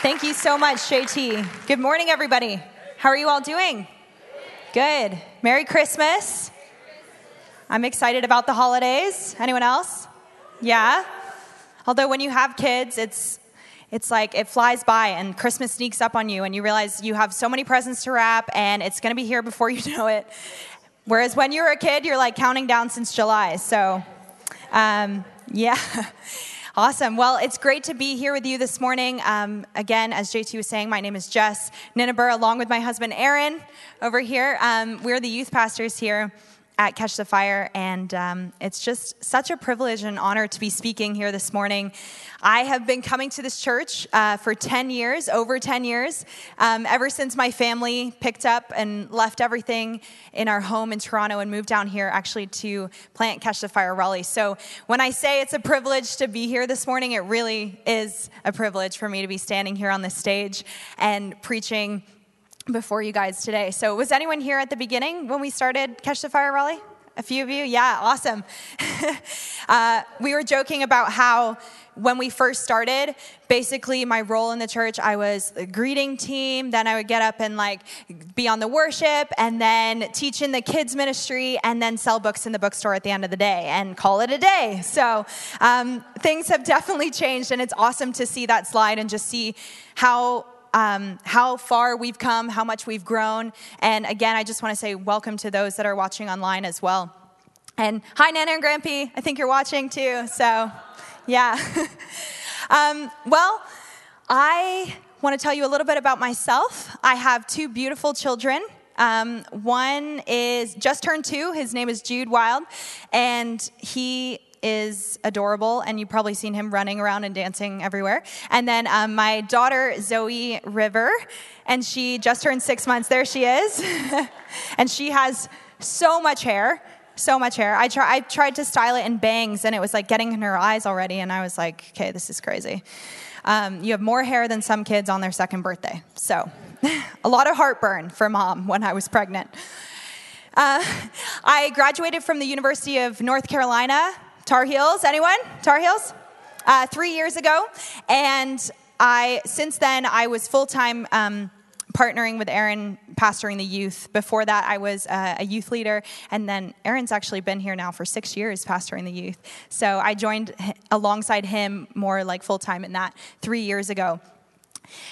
Thank you so much, JT. Good morning, everybody. How are you all doing? Good. Merry Christmas. I'm excited about the holidays. Anyone else? Yeah. Although when you have kids, it's like it flies by and Christmas sneaks up on you and you realize you have so many presents to wrap and it's going to be here before you know it. Whereas when you're a kid, you're like counting down since July. So, yeah. Awesome. Well, it's great to be here with you this morning. Again, as JT was saying, my name is Jess Nineber, along with my husband, Aaron, over here. We're the youth pastors here at Catch the Fire, and it's just such a privilege and honor to be speaking here this morning. I have been coming to this church for 10 years, over 10 years, ever since my family picked up and left everything in our home in Toronto and moved down here actually to plant Catch the Fire Raleigh. So when I say it's a privilege to be here this morning, it really is a privilege for me to be standing here on this stage and preaching before you guys today. So was anyone here at the beginning when we started Catch the Fire Raleigh? A few of you? Yeah, awesome. We were joking about how when we first started, basically my role in the church, I was the greeting team, then I would get up and like be on the worship and then teach in the kids ministry and then sell books in the bookstore at the end of the day and call it a day. So things have definitely changed, and it's awesome to see that slide and just see how far we've come, how much we've grown. And again, I just want to say welcome to those that are watching online as well. And hi, Nana and Grampy. I think you're watching too. So, yeah. Well, I want to tell you a little bit about myself. I have two beautiful children. One is just turned 2. His name is Jude Wild. And he is adorable, and you've probably seen him running around and dancing everywhere. And then my daughter, Zoe River, and she just turned 6 months. There she is. And she has so much hair, so much hair. I tried to style it in bangs, and it was like getting in her eyes already, and I was like, okay, this is crazy. You have more hair than some kids on their second birthday. So a lot of heartburn for mom when I was pregnant. I graduated from the University of North Carolina Tar Heels, anyone? Tar Heels? 3 years ago. And since then, I was full-time partnering with Aaron, pastoring the youth. Before that, I was a youth leader. And then Aaron's actually been here now for 6 years, pastoring the youth. So I joined alongside him more like full-time in that 3 years ago.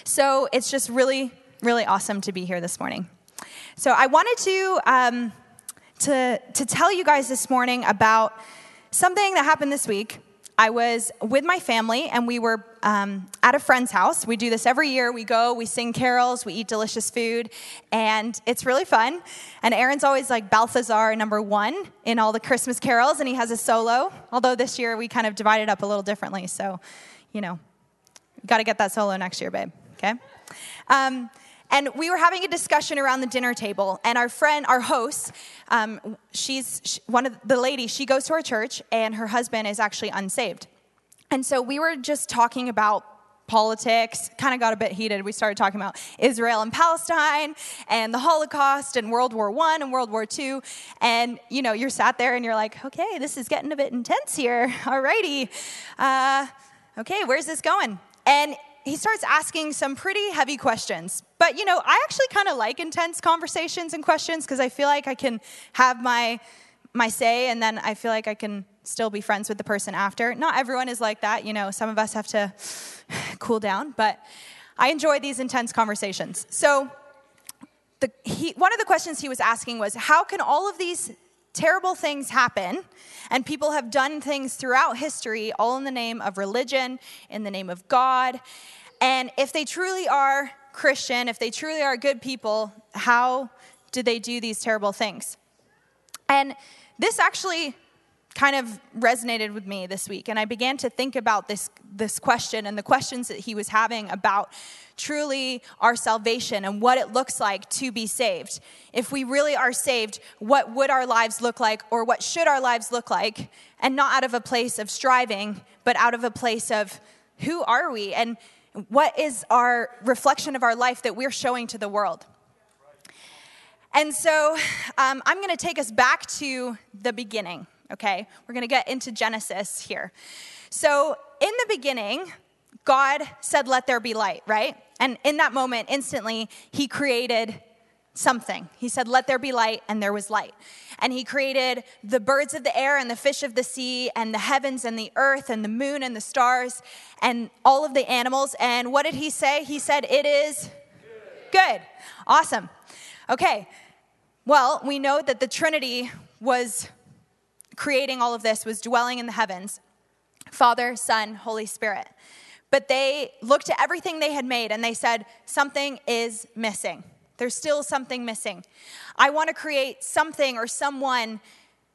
So it's just really, really awesome to be here this morning. So I wanted to tell you guys this morning about something that happened this week. I was with my family, and we were at a friend's house. We do this every year. We go, we sing carols, we eat delicious food, and it's really fun. And Aaron's always like Balthazar #1 in all the Christmas carols, and he has a solo, although this year we kind of divided up a little differently. So, you know, you got to get that solo next year, babe, okay? And we were having a discussion around the dinner table, and our friend, our host, she goes to our church, and her husband is actually unsaved. And so we were just talking about politics, kind of got a bit heated. We started talking about Israel and Palestine and the Holocaust and World War I and World War II. And, you know, you're sat there and you're like, okay, this is getting a bit intense here. Alrighty. Okay, where's this going? And he starts asking some pretty heavy questions. But, you know, I actually kind of like intense conversations and questions because I feel like I can have my say, and then I feel like I can still be friends with the person after. Not everyone is like that. You know, some of us have to cool down. But I enjoy these intense conversations. So one of the questions he was asking was, how can all of these terrible things happen, and people have done things throughout history, all in the name of religion, in the name of God. And if they truly are Christian, if they truly are good people, how do they do these terrible things? And this actually kind of resonated with me this week, and I began to think about this question and the questions that he was having about truly our salvation and what it looks like to be saved. If we really are saved, what would our lives look like, or what should our lives look like? And not out of a place of striving, but out of a place of who are we and what is our reflection of our life that we're showing to the world. And so I'm going to take us back to the beginning. Okay, we're going to get into Genesis here. So in the beginning, God said, let there be light, right? And in that moment, instantly, he created something. He said, let there be light, and there was light. And he created the birds of the air and the fish of the sea and the heavens and the earth and the moon and the stars and all of the animals. And what did he say? He said, it is good. Awesome. Okay. Well, we know that the Trinity was creating all of this, was dwelling in the heavens, Father, Son, Holy Spirit. But they looked at everything they had made and they said, something is missing. There's still something missing. I want to create something or someone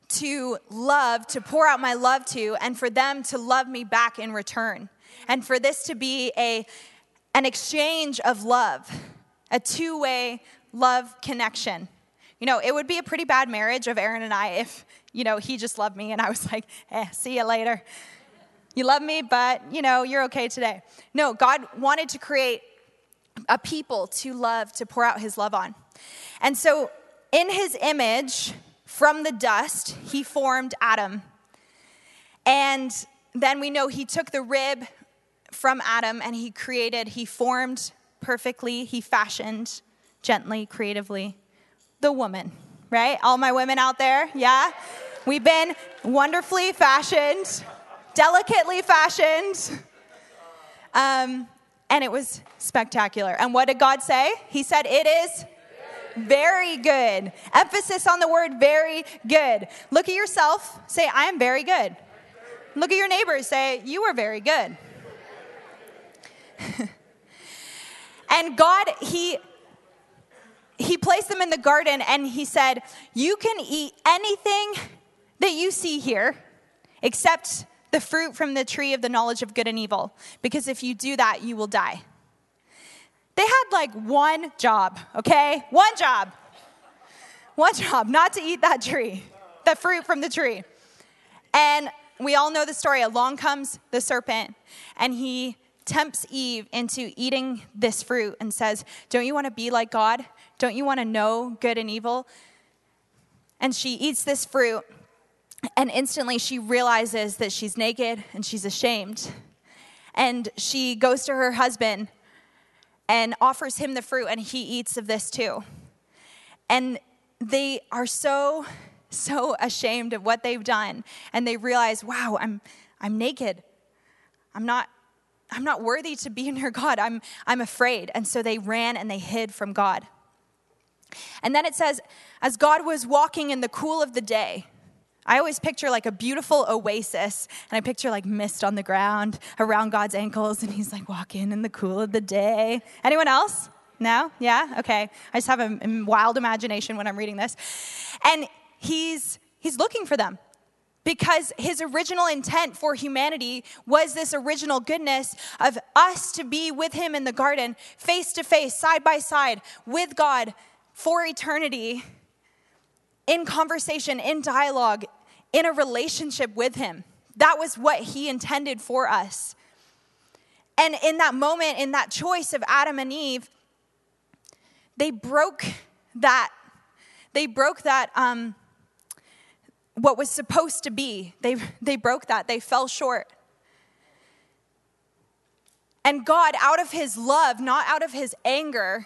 to love, to pour out my love to, and for them to love me back in return. And for this to be an exchange of love, a two-way love connection. You know, it would be a pretty bad marriage of Aaron and I if, you know, he just loved me and I was like, see you later. You love me, but, you know, you're okay today. No, God wanted to create a people to love, to pour out his love on. And so in his image, from the dust, he formed Adam. And then we know he took the rib from Adam and he created, he formed perfectly, he fashioned gently, creatively, the woman, right? All my women out there, yeah? We've been wonderfully fashioned, delicately fashioned. And it was spectacular. And what did God say? He said, it is very good. Emphasis on the word very good. Look at yourself. Say, I am very good. Look at your neighbors. Say, you are very good. And God, he placed them in the garden and he said, you can eat anything that you see here except the fruit from the tree of the knowledge of good and evil, because if you do that, you will die. They had like one job, okay? One job, not to eat that tree, the fruit from the tree. And we all know the story. Along comes the serpent, and he tempts Eve into eating this fruit and says, don't you want to be like God? Don't you want to know good and evil? And she eats this fruit. And instantly she realizes that she's naked and she's ashamed. And she goes to her husband and offers him the fruit, and he eats of this too. And they are so ashamed of what they've done. And they realize, wow, I'm naked. I'm not worthy to be near God. I'm afraid. And so they ran and they hid from God. And then it says, as God was walking in the cool of the day, I always picture like a beautiful oasis, and I picture like mist on the ground around God's ankles, and he's like walking in the cool of the day. Anyone else? No? Yeah? Okay. I just have a wild imagination when I'm reading this. And he's looking for them, because his original intent for humanity was this original goodness of us to be with him in the garden, face to face, side by side, with God for eternity, in conversation, in dialogue, in a relationship with him. That was what he intended for us. And in that moment, in that choice of Adam and Eve, they broke that what was supposed to be. They broke that. They fell short. And God, out of his love, not out of his anger,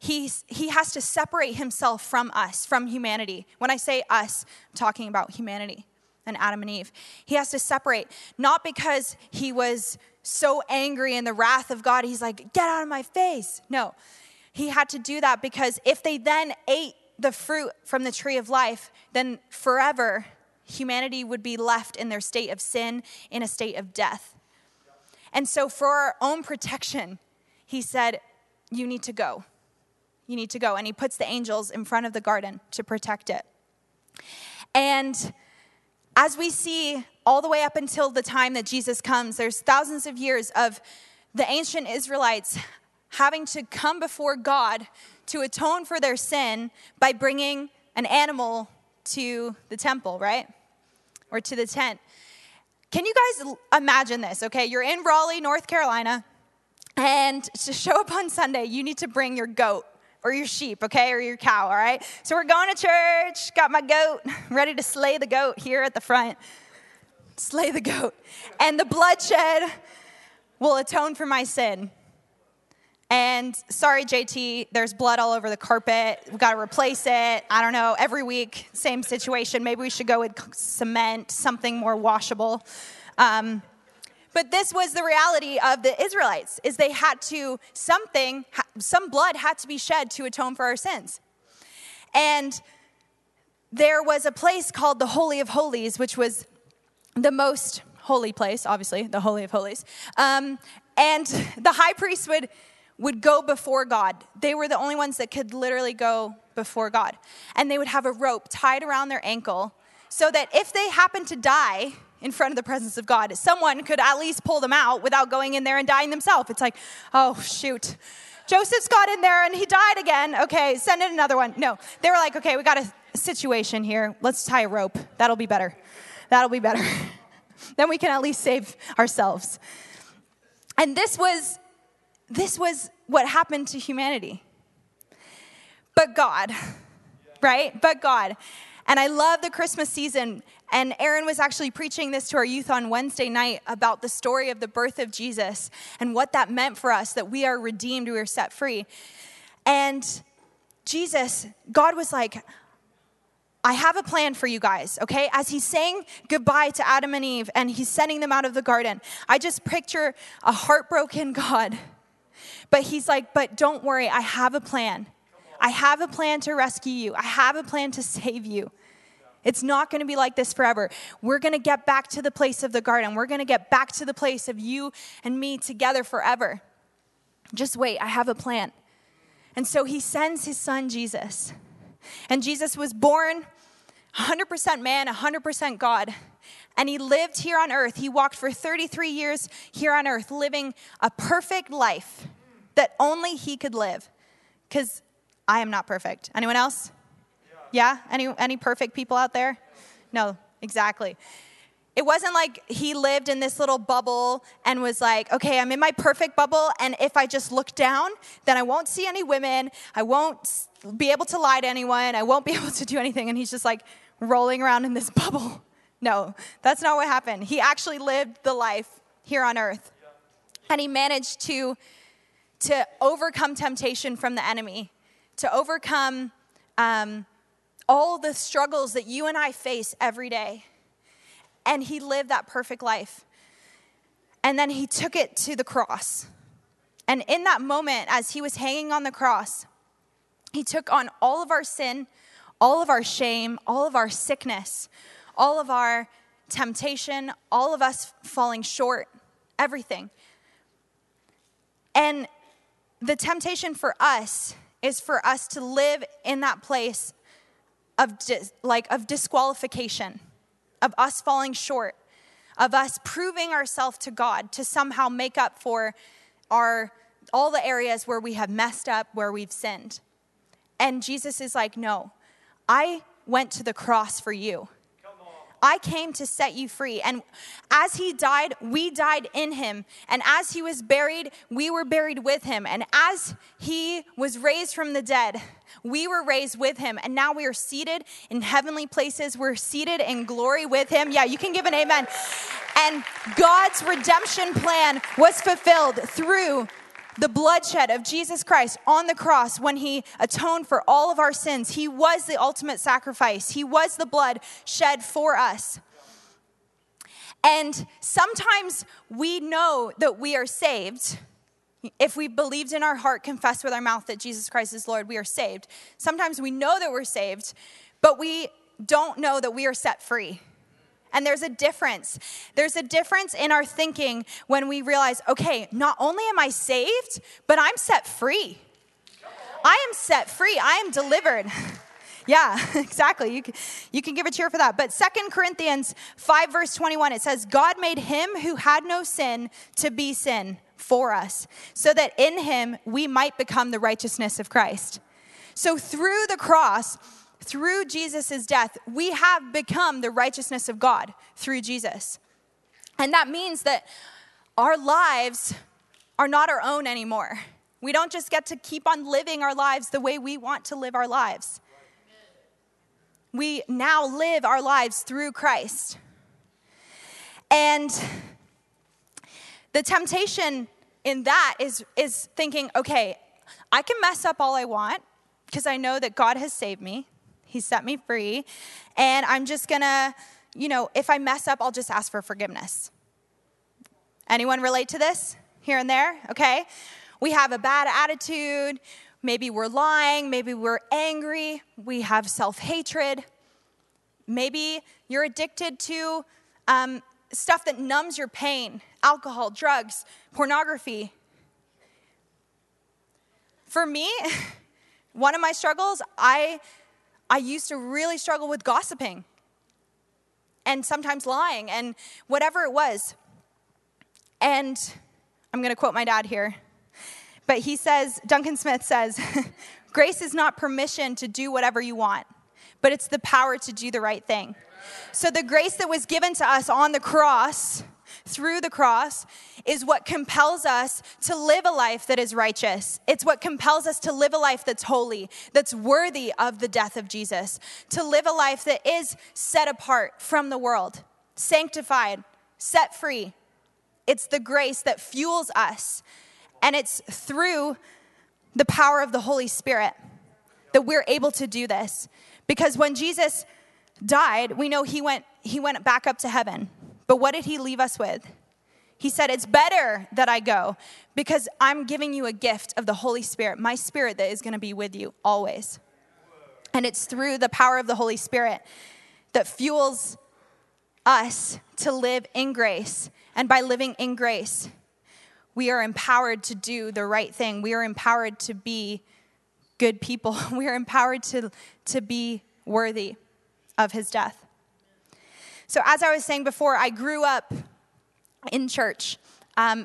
He has to separate himself from us, from humanity. When I say us, I'm talking about humanity and Adam and Eve. He has to separate, not because he was so angry in the wrath of God, he's like, get out of my face. No, he had to do that because if they then ate the fruit from the tree of life, then forever humanity would be left in their state of sin, in a state of death. And so for our own protection, he said, you need to go. You need to go. And he puts the angels in front of the garden to protect it. And as we see all the way up until the time that Jesus comes, there's thousands of years of the ancient Israelites having to come before God to atone for their sin by bringing an animal to the temple, right? Or to the tent. Can you guys imagine this? Okay, you're in Raleigh, North Carolina, and to show up on Sunday, you need to bring your goat. Or your sheep, okay, or your cow, all right? So we're going to church, got my goat, ready to slay the goat here at the front. Slay the goat. And the bloodshed will atone for my sin. And sorry, JT, there's blood all over the carpet. We've got to replace it. I don't know, every week, same situation. Maybe we should go with cement, something more washable. But this was the reality of the Israelites, is they had to, some blood had to be shed to atone for our sins. And there was a place called the Holy of Holies, which was the most holy place, obviously, the Holy of Holies. And the high priest would go before God. They were the only ones that could literally go before God. And they would have a rope tied around their ankle so that if they happened to die in front of the presence of God, someone could at least pull them out without going in there and dying themselves. It's like, oh, shoot. Joseph's got in there and he died again. Okay, send in another one. No, they were like, okay, we got a situation here. Let's tie a rope. That'll be better. That'll be better. Then we can at least save ourselves. And this was what happened to humanity. But God, right? But God. And I love the Christmas season. And Aaron was actually preaching this to our youth on Wednesday night about the story of the birth of Jesus and what that meant for us, that we are redeemed, we are set free. And Jesus, God was like, I have a plan for you guys, okay? As he's saying goodbye to Adam and Eve and he's sending them out of the garden, I just picture a heartbroken God. But he's like, but don't worry, I have a plan. I have a plan to rescue you. I have a plan to save you. It's not going to be like this forever. We're going to get back to the place of the garden. We're going to get back to the place of you and me together forever. Just wait, I have a plan. And so he sends his son, Jesus. And Jesus was born 100% man, 100% God. And he lived here on earth. He walked for 33 years here on earth, living a perfect life that only he could live. Because I am not perfect. Anyone else? Yeah? Any perfect people out there? No, exactly. It wasn't like he lived in this little bubble and was like, okay, I'm in my perfect bubble, and if I just look down, then I won't see any women. I won't be able to lie to anyone. I won't be able to do anything. And he's just like rolling around in this bubble. No, that's not what happened. He actually lived the life here on earth. And he managed to overcome temptation from the enemy, to overcome all the struggles that you and I face every day. And he lived that perfect life. And then he took it to the cross. And in that moment, as he was hanging on the cross, he took on all of our sin, all of our shame, all of our sickness, all of our temptation, all of us falling short, everything. And the temptation for us is for us to live in that place of disqualification, of us falling short, of us proving ourselves to God to somehow make up for all the areas where we have messed up, where we've sinned. And Jesus is like, no, I went to the cross for you. I came to set you free. And as he died, we died in him. And as he was buried, we were buried with him. And as he was raised from the dead, we were raised with him. And now we are seated in heavenly places. We're seated in glory with him. Yeah, you can give an amen. And God's redemption plan was fulfilled through the bloodshed of Jesus Christ on the cross when he atoned for all of our sins. He was the ultimate sacrifice. He was the blood shed for us. And sometimes we know that we are saved. If we believed in our heart, confessed with our mouth that Jesus Christ is Lord, we are saved. Sometimes we know that we're saved, but we don't know that we are set free. And there's a difference. There's a difference in our thinking when we realize, okay, not only am I saved, but I'm set free. I am set free. I am delivered. Yeah, exactly. You can give a cheer for that. But 2 Corinthians 5 verse 21, it says, God made him who had no sin to be sin for us, so that in him we might become the righteousness of Christ. So through the cross, through Jesus' death, we have become the righteousness of God through Jesus. And that means that our lives are not our own anymore. We don't just get to keep on living our lives the way we want to live our lives. We now live our lives through Christ. And The temptation in that is thinking, okay, I can mess up all I want because I know that God has saved me. He set me free. And I'm just going to, you know, if I mess up, I'll just ask for forgiveness. Anyone relate to this here and there? Okay. We have a bad attitude. Maybe we're lying. Maybe we're angry. We have self-hatred. Maybe you're addicted to stuff that numbs your pain, alcohol, drugs, pornography. For me, one of my struggles, I used to really struggle with gossiping and sometimes lying and whatever it was. And I'm going to quote my dad here. But he says, Duncan Smith says, grace is not permission to do whatever you want, but it's the power to do the right thing. So the grace that was given to us on the cross, through the cross, is what compels us to live a life that is righteous. It's what compels us to live a life that's holy, that's worthy of the death of Jesus, to live a life that is set apart from the world, sanctified, set free. It's the grace that fuels us, and it's through the power of the Holy Spirit that we're able to do this. Because when Jesus died, we know he went back up to heaven. But what did he leave us with? He said, it's better that I go because I'm giving you a gift of the Holy Spirit, my spirit that is going to be with you always. And it's through the power of the Holy Spirit that fuels us to live in grace. And by living in grace, we are empowered to do the right thing. We are empowered to be good people. We are empowered to be worthy of his death. So as I was saying before, I grew up in church.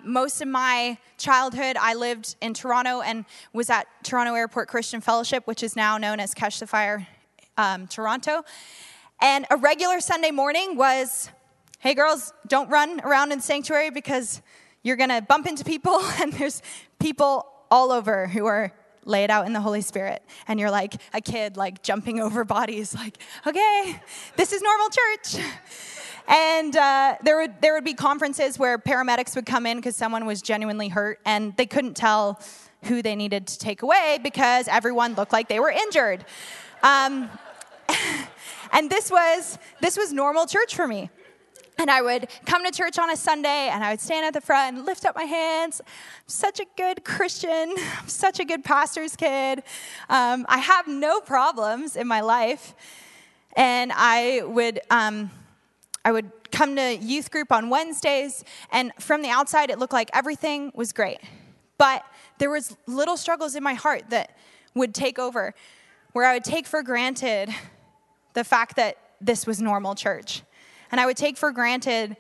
Most of my childhood, I lived in Toronto and was at Toronto Airport Christian Fellowship, which is now known as Catch the Fire Toronto. And a regular Sunday morning was, hey girls, don't run around in the sanctuary because you're going to bump into people and there's people all over who are laid out in the Holy Spirit. And you're like a kid, like jumping over bodies, like, okay, this is normal church. And there would be conferences where paramedics would come in because someone was genuinely hurt and they couldn't tell who they needed to take away because everyone looked like they were injured. And this was normal church for me. And I would come to church on a Sunday, and I would stand at the front and lift up my hands. I'm such a good Christian. I'm such a good pastor's kid. I have no problems in my life. And I would come to youth group on Wednesdays, and from the outside, it looked like everything was great. But there was little struggles in my heart that would take over, where I would take for granted the fact that this was normal church. And I would take for granted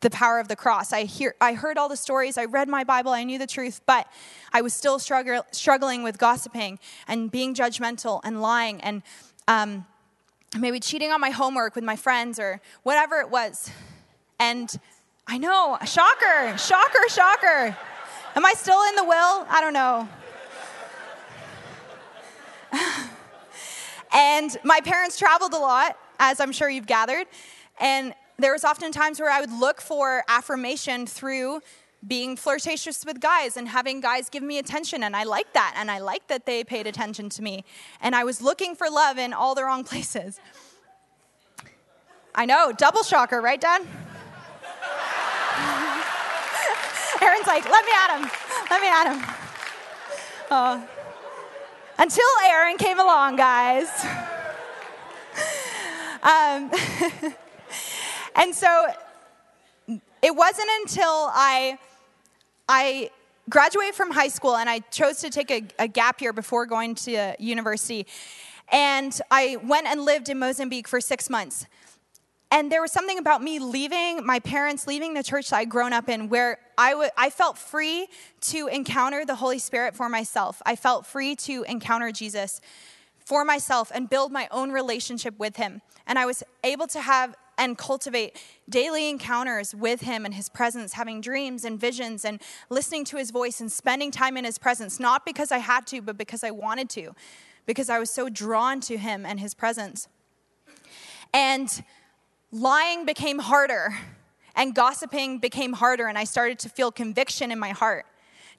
the power of the cross. I heard all the stories. I read my Bible. I knew the truth. But I was still struggling with gossiping and being judgmental and lying and maybe cheating on my homework with my friends or whatever it was. And I know, shocker, shocker, shocker. Am I still in the will? I don't know. And my parents traveled a lot, as I'm sure you've gathered. And there was often times where I would look for affirmation through being flirtatious with guys and having guys give me attention. And I liked that. And I liked that they paid attention to me. And I was looking for love in all the wrong places. I know, double shocker, right, Dad? Aaron's like, let me at him. Let me at him. Oh. Until Aaron came along, guys. And so it wasn't until I graduated from high school and I chose to take a gap year before going to university. And I went and lived in Mozambique for 6 months. And there was something about me leaving, my parents leaving the church that I'd grown up in, where I felt free to encounter the Holy Spirit for myself. I felt free to encounter Jesus for myself and build my own relationship with him. And I was able to have and cultivate daily encounters with him and his presence, having dreams and visions and listening to his voice and spending time in his presence, not because I had to, but because I wanted to, because I was so drawn to him and his presence. And lying became harder and gossiping became harder, and I started to feel conviction in my heart.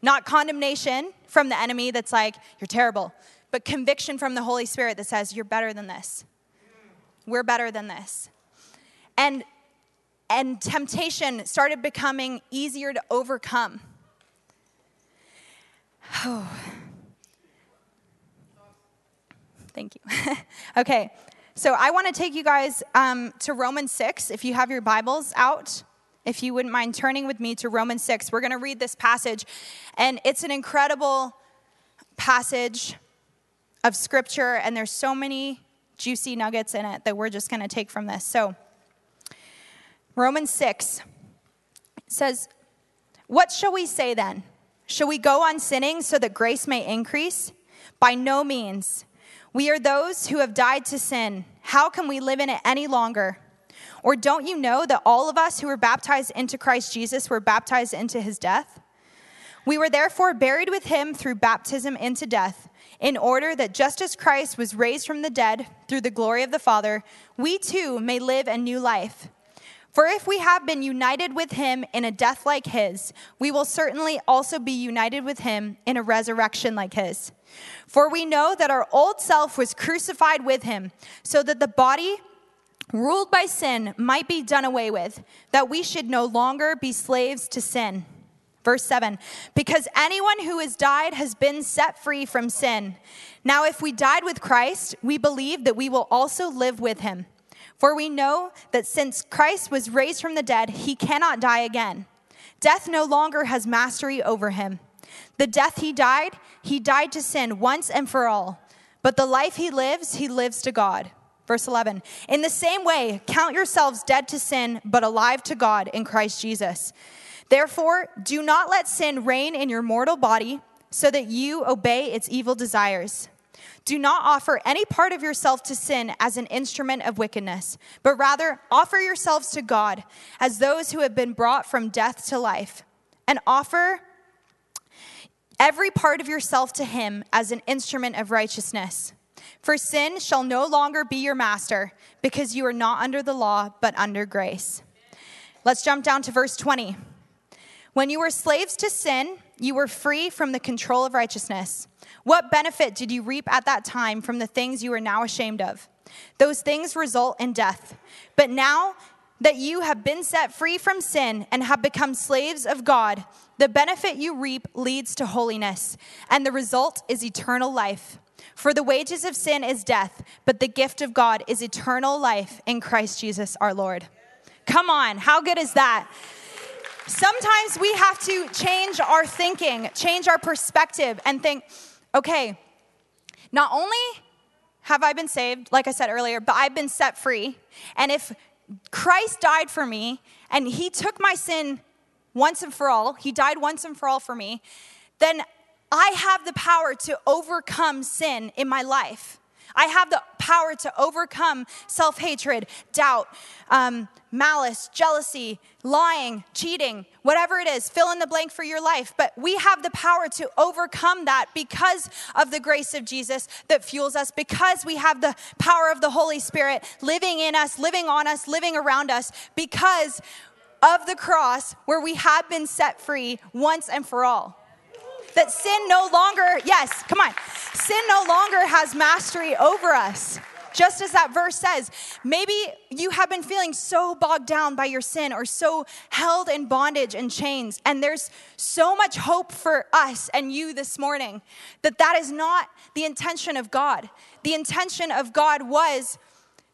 Not condemnation from the enemy that's like, you're terrible, but conviction from the Holy Spirit that says, you're better than this. We're better than this. And temptation started becoming easier to overcome. Oh. Thank you. Okay, so I want to take you guys to Romans 6, if you have your Bibles out. If you wouldn't mind turning with me to Romans 6. We're going to read this passage, and it's an incredible passage of Scripture, and there's so many juicy nuggets in it that we're just going to take from this. So Romans 6 says, "What shall we say then? Shall we go on sinning so that grace may increase? By no means. We are those who have died to sin. How can we live in it any longer? Or don't you know that all of us who were baptized into Christ Jesus were baptized into his death? We were therefore buried with him through baptism into death, in order that just as Christ was raised from the dead through the glory of the Father, we too may live a new life. For if we have been united with him in a death like his, we will certainly also be united with him in a resurrection like his. For we know that our old self was crucified with him, so that the body ruled by sin might be done away with, that we should no longer be slaves to sin." Verse 7, "Because anyone who has died has been set free from sin. Now if we died with Christ, we believe that we will also live with him. For we know that since Christ was raised from the dead, he cannot die again. Death no longer has mastery over him. The death he died to sin once and for all. But the life he lives to God." Verse 11, "In the same way, count yourselves dead to sin, but alive to God in Christ Jesus. Therefore, do not let sin reign in your mortal body, so that you obey its evil desires. Do not offer any part of yourself to sin as an instrument of wickedness, but rather offer yourselves to God as those who have been brought from death to life, and offer every part of yourself to him as an instrument of righteousness. For sin shall no longer be your master, because you are not under the law, but under grace." Let's jump down to verse 20. "When you were slaves to sin, you were free from the control of righteousness. What benefit did you reap at that time from the things you are now ashamed of? Those things result in death. But now that you have been set free from sin and have become slaves of God, the benefit you reap leads to holiness, and the result is eternal life. For the wages of sin is death, but the gift of God is eternal life in Christ Jesus our Lord." Come on, how good is that? Sometimes we have to change our thinking, change our perspective, and think, okay, not only have I been saved, like I said earlier, but I've been set free. And if Christ died for me and he took my sin once and for all, he died once and for all for me, then I have the power to overcome sin in my life. I have the power to overcome self-hatred, doubt, malice, jealousy, lying, cheating, whatever it is, fill in the blank for your life. But we have the power to overcome that because of the grace of Jesus that fuels us, because we have the power of the Holy Spirit living in us, living on us, living around us, because of the cross where we have been set free once and for all. That sin no longer, yes, come on. Sin no longer has mastery over us. Just as that verse says, maybe you have been feeling so bogged down by your sin or so held in bondage and chains. And there's so much hope for us and you this morning that that is not the intention of God. The intention of God was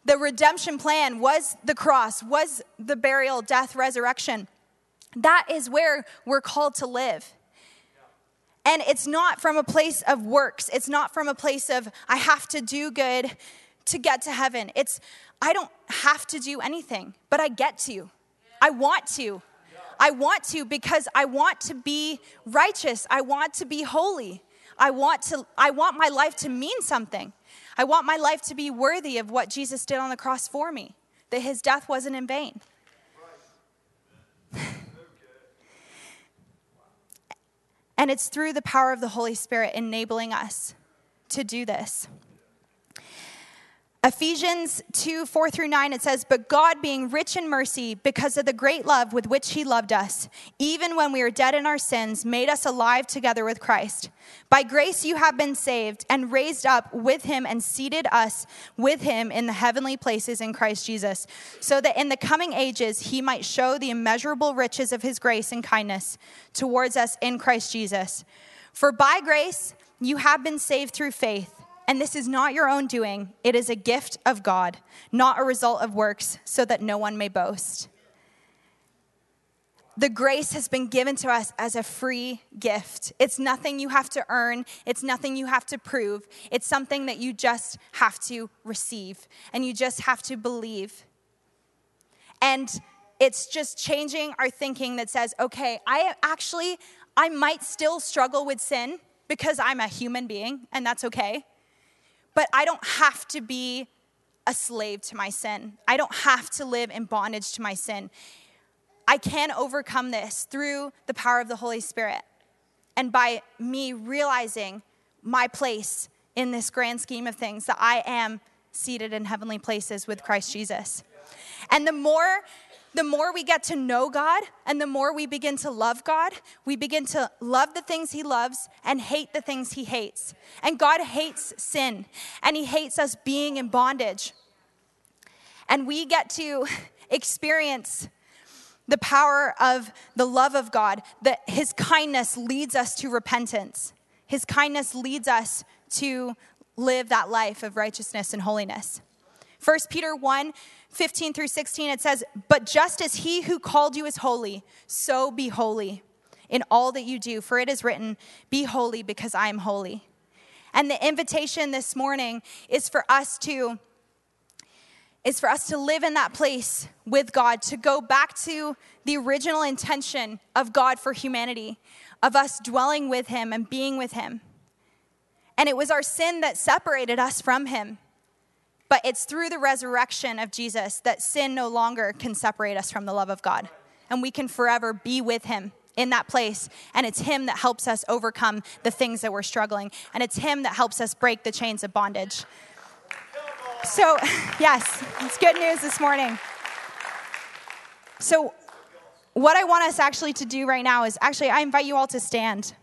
the redemption plan, was the cross, was the burial, death, resurrection. That is where we're called to live. And it's not from a place of works. It's not from a place of, I have to do good to get to heaven. It's, I don't have to do anything, but I get to. I want to. I want to because I want to be righteous. I want to be holy. I want my life to mean something. I want my life to be worthy of what Jesus did on the cross for me, that his death wasn't in vain. And it's through the power of the Holy Spirit enabling us to do this. Ephesians 2:4-9, it says, "But God, being rich in mercy, because of the great love with which he loved us, even when we were dead in our sins, made us alive together with Christ. By grace you have been saved, and raised up with him and seated us with him in the heavenly places in Christ Jesus, so that in the coming ages he might show the immeasurable riches of his grace and kindness towards us in Christ Jesus. For by grace you have been saved through faith. And this is not your own doing. It is a gift of God, not a result of works, so that no one may boast." The grace has been given to us as a free gift. It's nothing you have to earn. It's nothing you have to prove. It's something that you just have to receive, and you just have to believe. And it's just changing our thinking that says, okay, I might still struggle with sin because I'm a human being, and that's okay. But I don't have to be a slave to my sin. I don't have to live in bondage to my sin. I can overcome this through the power of the Holy Spirit. And by me realizing my place in this grand scheme of things, that I am seated in heavenly places with Christ Jesus. And the more we get to know God, and the more we begin to love God, we begin to love the things he loves and hate the things he hates. And God hates sin, and he hates us being in bondage. And we get to experience the power of the love of God, that his kindness leads us to repentance. His kindness leads us to live that life of righteousness and holiness. 1 Peter 1:15-16, it says, "But just as he who called you is holy, so be holy in all that you do. For it is written, be holy because I am holy." And the invitation this morning is for us to live in that place with God, to go back to the original intention of God for humanity, of us dwelling with him and being with him. And it was our sin that separated us from him. But it's through the resurrection of Jesus that sin no longer can separate us from the love of God. And we can forever be with him in that place. And it's him that helps us overcome the things that we're struggling. And it's him that helps us break the chains of bondage. So, yes, it's good news this morning. So what I want us actually to do right now is, actually, I invite you all to stand.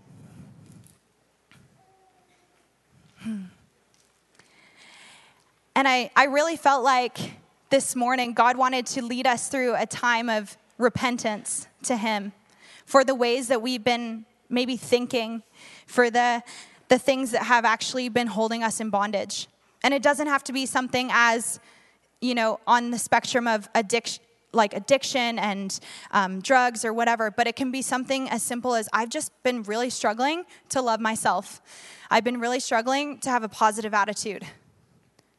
And I really felt like this morning God wanted to lead us through a time of repentance to him for the ways that we've been maybe thinking, for the things that have actually been holding us in bondage. And it doesn't have to be something as, you know, on the spectrum of addiction and drugs or whatever, but it can be something as simple as, I've just been really struggling to love myself. I've been really struggling to have a positive attitude.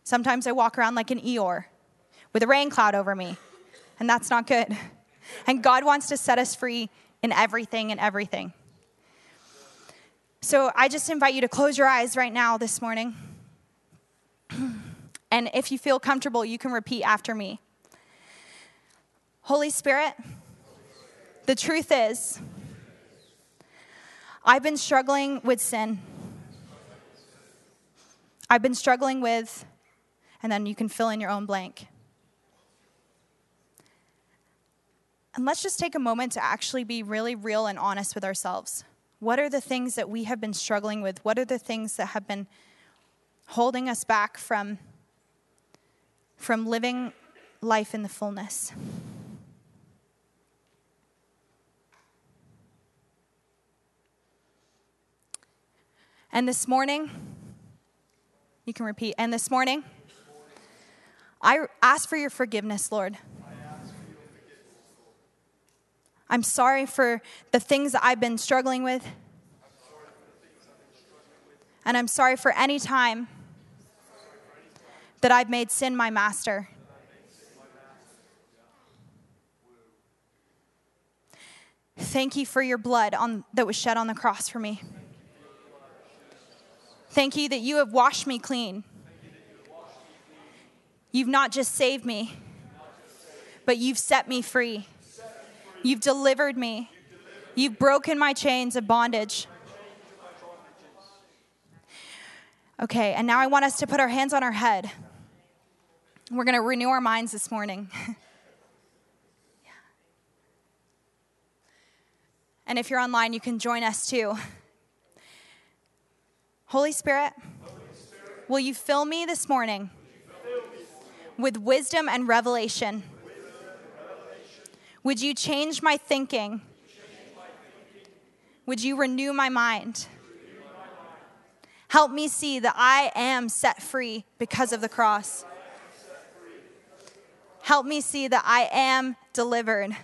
Sometimes I walk around like an Eeyore with a rain cloud over me, and that's not good. And God wants to set us free in everything and everything. So I just invite you to close your eyes right now this morning. And if you feel comfortable, you can repeat after me. Holy Spirit, the truth is, I've been struggling with sin. I've been struggling with... And then you can fill in your own blank. And let's just take a moment to actually be really real and honest with ourselves. What are the things that we have been struggling with? What are the things that have been holding us back from living life in the fullness? And this morning, you can repeat, and this morning, I ask for your forgiveness, Lord. I'm sorry for the things that I've been struggling with. And I'm sorry for any time that I've made sin my master. Thank you for your blood that was shed on the cross for me. Thank you that you have washed me clean. You've not just saved me, but you've set me free. You've delivered me. You've broken my chains of bondage. Okay, and now I want us to put our hands on our head. We're going to renew our minds this morning. Yeah. And if you're online, you can join us too. Holy Spirit, will you fill me this morning with wisdom and revelation? Would you change my thinking? Would you renew my mind? Help me see that I am set free because of the cross. Help me see that I am delivered.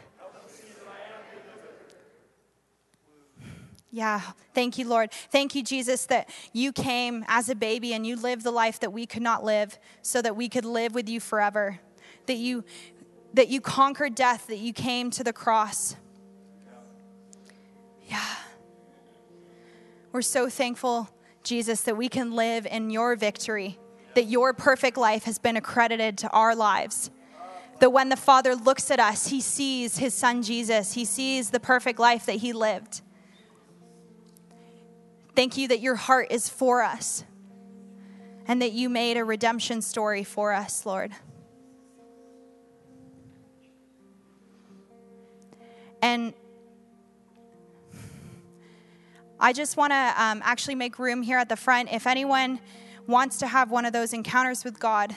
Yeah, thank you, Lord. Thank you, Jesus, that you came as a baby and you lived the life that we could not live so that we could live with you forever. That you conquered death, that you came to the cross. Yeah. We're so thankful, Jesus, that we can live in your victory, that your perfect life has been accredited to our lives. That when the Father looks at us, he sees his son, Jesus. He sees the perfect life that he lived. Thank you that your heart is for us and that you made a redemption story for us, Lord. And I just want to actually make room here at the front. If anyone wants to have one of those encounters with God,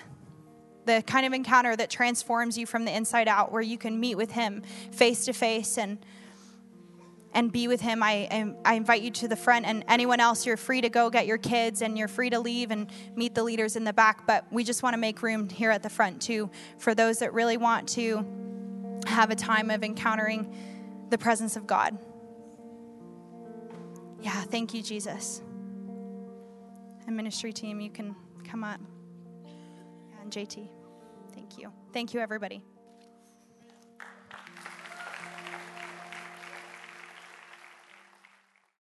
the kind of encounter that transforms you from the inside out, where you can meet with him face to face and be with him, I invite you to the front. And anyone else, you're free to go get your kids and you're free to leave and meet the leaders in the back. But we just want to make room here at the front too for those that really want to have a time of encountering the presence of God. Yeah, thank you, Jesus. And ministry team, you can come up. And JT. Thank you. Thank you, everybody.